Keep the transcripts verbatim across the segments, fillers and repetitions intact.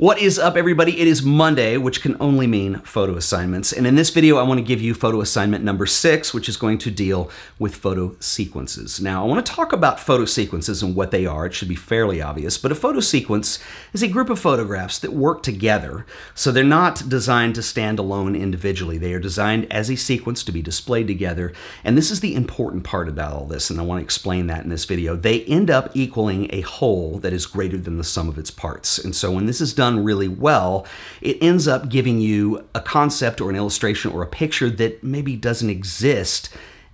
What is up, everybody? It is Monday, which can only mean photo assignments. And in this video, I want to give you photo assignment number six, which is going to deal with photo sequences. Now, I want to talk about photo sequences and what they are. It should be fairly obvious, but a photo sequence is a group of photographs that work together. So they're not designed to stand alone individually. They are designed as a sequence to be displayed together. And this is the important part about all this, and I want to explain that in this video. They end up equaling a whole that is greater than the sum of its parts. And so when this is done really well, it ends up giving you a concept or an illustration or a picture that maybe doesn't exist.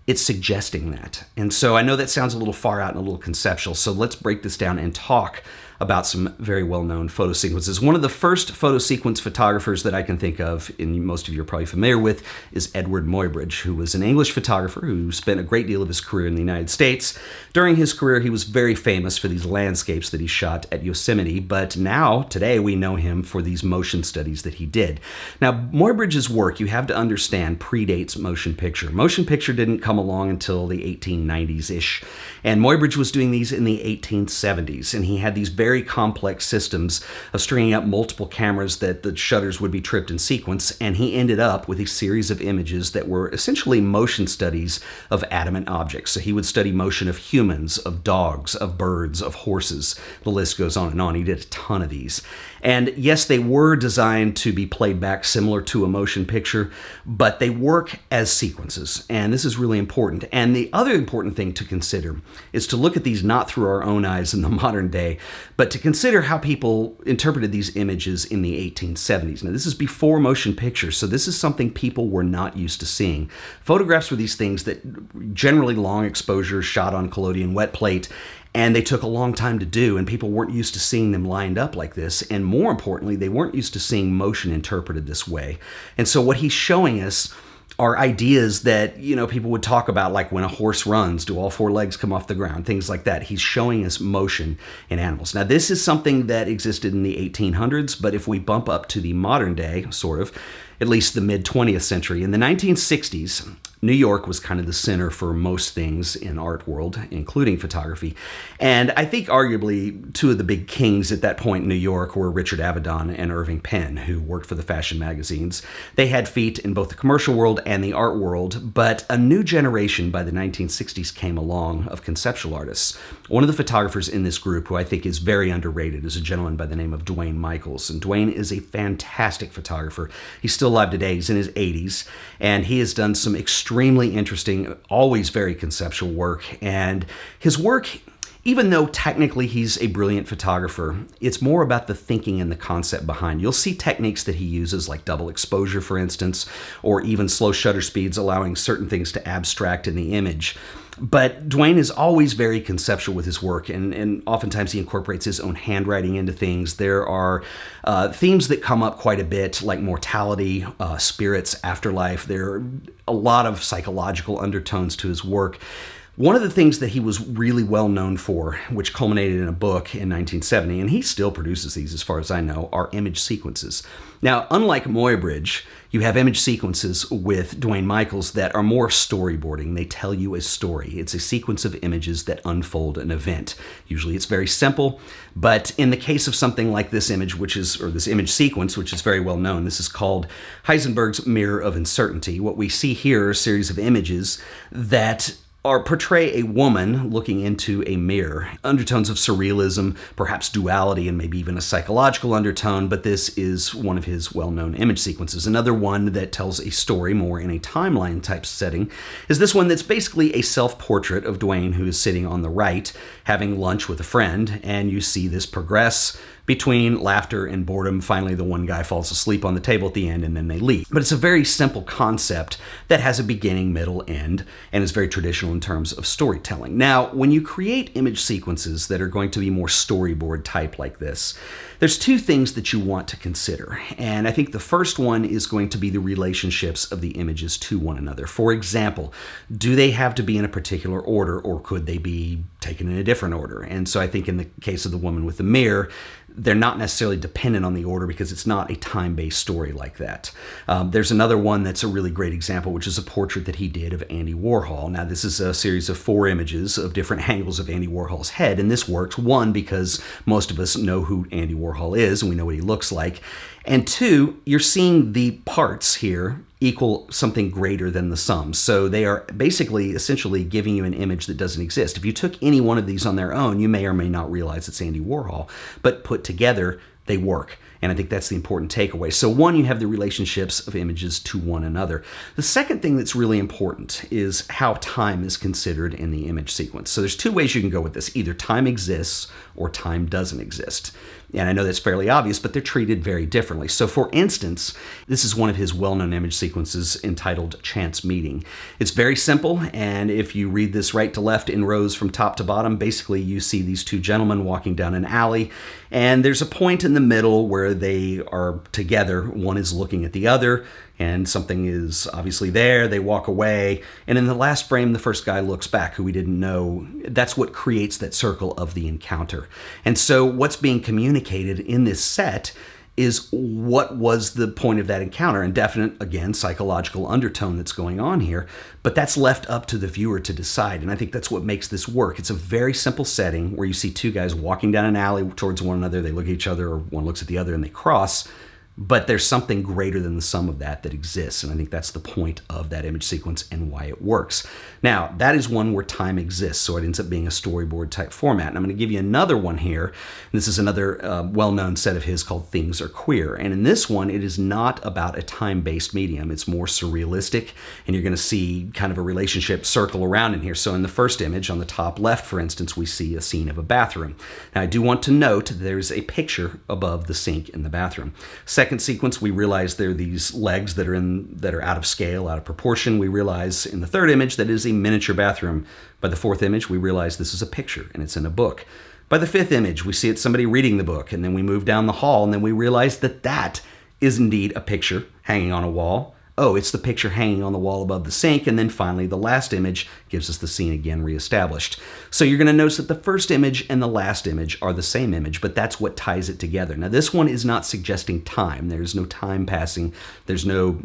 It's suggesting that. And so I know that sounds a little far out and a little conceptual, so let's break this down and talk about some very well-known photo sequences. One of the first photo sequence photographers that I can think of, and most of you are probably familiar with, is Eadweard Muybridge, who was an English photographer who spent a great deal of his career in the United States. During his career, he was very famous for these landscapes that he shot at Yosemite, but now, today, we know him for these motion studies that he did. Now, Muybridge's work, you have to understand, predates motion picture. Motion picture didn't come along until the eighteen nineties-ish, and Muybridge was doing these in the eighteen seventies, and he had these very very complex systems of stringing up multiple cameras that the shutters would be tripped in sequence, and he ended up with a series of images that were essentially motion studies of adamant objects. So he would study motion of humans, of dogs, of birds, of horses. The list goes on and on. He did a ton of these. And yes, they were designed to be played back similar to a motion picture, but they work as sequences, and this is really important. And the other important thing to consider is to look at these not through our own eyes in the modern day, but to consider how people interpreted these images in the eighteen seventies. Now, this is before motion pictures, so this is something people were not used to seeing. Photographs were these things that generally long exposure, shot on collodion wet plate, and they took a long time to do, and people weren't used to seeing them lined up like this. And more importantly, they weren't used to seeing motion interpreted this way. And so what he's showing us are ideas that, you know, people would talk about, like when a horse runs, do all four legs come off the ground, things like that. He's showing us motion in animals. Now, this is something that existed in the eighteen hundreds, but if we bump up to the modern day, sort of, at least the mid-twentieth century, in the nineteen sixties, New York was kind of the center for most things in art world, including photography. And I think arguably two of the big kings at that point in New York were Richard Avedon and Irving Penn, who worked for the fashion magazines. They had feet in both the commercial world and the art world, but a new generation by the nineteen sixties came along of conceptual artists. One of the photographers in this group, who I think is very underrated, is a gentleman by the name of Duane Michals. And Duane is a fantastic photographer. He's still alive today. He's in his eighties, and he has done some extraordinary Extremely interesting, always very conceptual work. And his work, even though technically he's a brilliant photographer, it's more about the thinking and the concept behind. You'll see techniques that he uses, like double exposure, for instance, or even slow shutter speeds, allowing certain things to abstract in the image. But Duane is always very conceptual with his work, and, and oftentimes he incorporates his own handwriting into things. There are uh, themes that come up quite a bit, like mortality, uh, spirits, afterlife. There are a lot of psychological undertones to his work. One of the things that he was really well known for, which culminated in a book in nineteen seventy, and he still produces these as far as I know, are image sequences. Now, unlike Muybridge, you have image sequences with Duane Michals that are more storyboarding. They tell you a story. It's a sequence of images that unfold an event. Usually it's very simple, but in the case of something like this image, which is, or this image sequence, which is very well known, this is called Heisenberg's Mirror of Uncertainty. What we see here are a series of images that or portray a woman looking into a mirror. Undertones of surrealism, perhaps duality, and maybe even a psychological undertone, but this is one of his well-known image sequences. Another one that tells a story more in a timeline type setting is this one that's basically a self-portrait of Duane, who is sitting on the right, having lunch with a friend, and you see this progress between laughter and boredom. Finally, the one guy falls asleep on the table at the end, and then they leave. But it's a very simple concept that has a beginning, middle, end, and is very traditional in terms of storytelling. Now, when you create image sequences that are going to be more storyboard type like this, there's two things that you want to consider. And I think the first one is going to be the relationships of the images to one another. For example, do they have to be in a particular order, or could they be taken in a different order? And so I think in the case of the woman with the mirror, they're not necessarily dependent on the order because it's not a time-based story like that. Um, there's another one that's a really great example, which is a portrait that he did of Andy Warhol. Now, this is a series of four images of different angles of Andy Warhol's head, and this works, one, because most of us know who Andy Warhol is and we know what he looks like, and two, you're seeing the parts here equal something greater than the sum. So they are basically essentially giving you an image that doesn't exist. If you took any one of these on their own, you may or may not realize it's Andy Warhol, but put together, they work. And I think that's the important takeaway. So one, you have the relationships of images to one another. The second thing that's really important is how time is considered in the image sequence. So there's two ways you can go with this. Either time exists or time doesn't exist. And I know that's fairly obvious, but they're treated very differently. So for instance, this is one of his well-known image sequences entitled Chance Meeting. It's very simple, and if you read this right to left in rows from top to bottom, basically you see these two gentlemen walking down an alley, and there's a point in the middle where they are together. One is looking at the other, and something is obviously there. They walk away, and in the last frame, the first guy looks back, who we didn't know. That's what creates that circle of the encounter. And so what's being communicated in this set is what was the point of that encounter, and definite, again, psychological undertone that's going on here, but that's left up to the viewer to decide, and I think that's what makes this work. It's a very simple setting where you see two guys walking down an alley towards one another, they look at each other, or one looks at the other and they cross, but there's something greater than the sum of that that exists, and I think that's the point of that image sequence and why it works. Now, that is one where time exists, so it ends up being a storyboard type format, and I'm going to give you another one here. This is another uh, well-known set of his called Things Are Queer, and in this one, it is not about a time-based medium. It's more surrealistic, and you're going to see kind of a relationship circle around in here. So in the first image, on the top left, for instance, we see a scene of a bathroom. Now, I do want to note there's a picture above the sink in the bathroom. Second Second sequence, we realize there are these legs that are in that are out of scale, out of proportion. We realize in the third image that it is a miniature bathroom. By the fourth image, we realize this is a picture and it's in a book. By the fifth image, we see it's somebody reading the book, and then we move down the hall, and then we realize that that is indeed a picture hanging on a wall. Oh, it's the picture hanging on the wall above the sink, and then finally the last image gives us the scene again reestablished. So you're going to notice that the first image and the last image are the same image, but that's what ties it together. Now, this one is not suggesting time. There's no time passing. There's no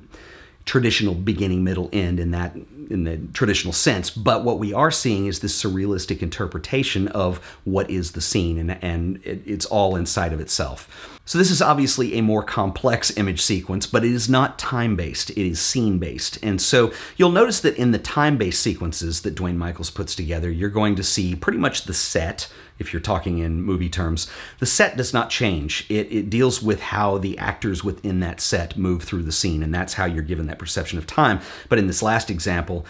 traditional beginning, middle, end in that in the traditional sense, but what we are seeing is this surrealistic interpretation of what is the scene, and, and it, it's all inside of itself. So this is obviously a more complex image sequence, but it is not time-based, it is scene-based. And so you'll notice that in the time-based sequences that Duane Michals puts together, you're going to see pretty much the set, if you're talking in movie terms. The set does not change. It, it deals with how the actors within that set move through the scene, and that's how you're given that perception of time. But in this last example,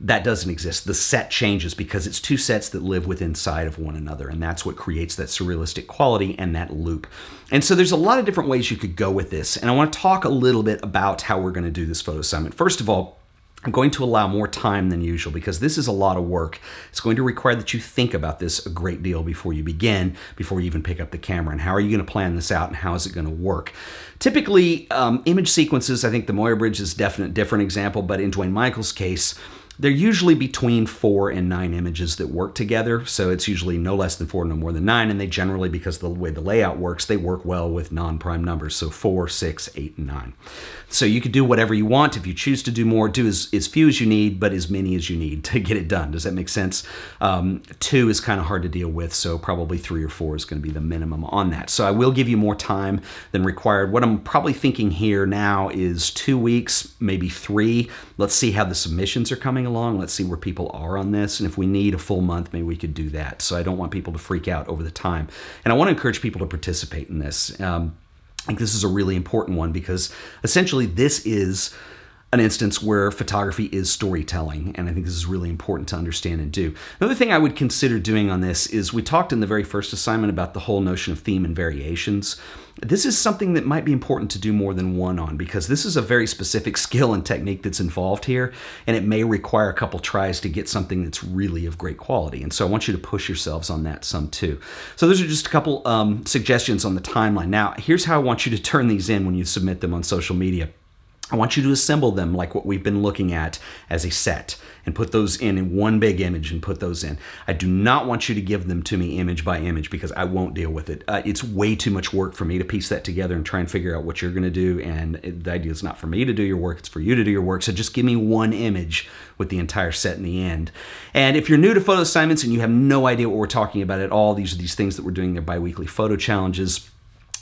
that doesn't exist. The set changes because it's two sets that live within side of one another, and that's what creates that surrealistic quality and that loop. And so there's a lot of different ways you could go with this, and I want to talk a little bit about how we're going to do this photo assignment. First of all, I'm going to allow more time than usual because this is a lot of work. It's going to require that you think about this a great deal before you begin, before you even pick up the camera. And how are you going to plan this out, and how is it going to work? Typically, um, image sequences, I think the Muybridge is definitely a different example, but in Duane Michals' case, they're usually between four and nine images that work together, so it's usually no less than four, no more than nine, and they generally, because of the way the layout works, they work well with non-prime numbers, so four, six, eight, and nine. So you could do whatever you want. If you choose to do more, do as, as few as you need, but as many as you need to get it done. Does that make sense? Um, two is kind of hard to deal with, so probably three or four is going to be the minimum on that. So I will give you more time than required. What I'm probably thinking here now is two weeks, maybe three. Let's see how the submissions are coming along. Let's see where people are on this, and if we need a full month, maybe we could do that. So I don't want people to freak out over the time, and I want to encourage people to participate in this. Um, I think this is a really important one because essentially this is an instance where photography is storytelling, and I think this is really important to understand and do. Another thing I would consider doing on this is we talked in the very first assignment about the whole notion of theme and variations. This is something that might be important to do more than one on because this is a very specific skill and technique that's involved here, and it may require a couple tries to get something that's really of great quality. And so I want you to push yourselves on that some too. So those are just a couple um, suggestions on the timeline. Now, here's how I want you to turn these in when you submit them on social media. I want you to assemble them like what we've been looking at as a set, and put those in in one big image and put those in. I do not want you to give them to me image by image, because I won't deal with it. Uh, it's way too much work for me to piece that together and try and figure out what you're going to do. And it, the idea is not for me to do your work, it's for you to do your work. So just give me one image with the entire set in the end. And if you're new to Photo Assignments and you have no idea what we're talking about at all, these are these things that we're doing. They're bi-weekly photo challenges.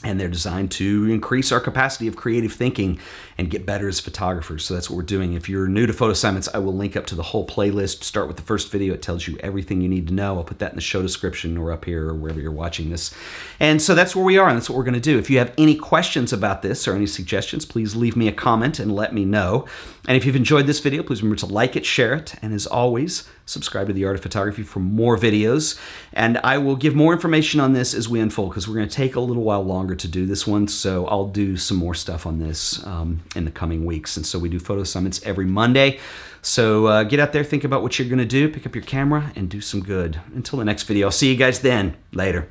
And they're designed to increase our capacity of creative thinking and get better as photographers. So that's what we're doing. If you're new to Photo Assignments, I will link up to the whole playlist. Start with the first video. It tells you everything you need to know. I'll put that in the show description or up here or wherever you're watching this. And so that's where we are, and that's what we're going to do. If you have any questions about this or any suggestions, please leave me a comment and let me know. And if you've enjoyed this video, please remember to like it, share it, and as always, subscribe to The Art of Photography for more videos. And I will give more information on this as we unfold, because we're going to take a little while longer to do this one. So I'll do some more stuff on this um, in the coming weeks. And so we do Photo Assignments every Monday. So uh, get out there, think about what you're going to do, pick up your camera, and do some good. Until the next video, I'll see you guys then. Later.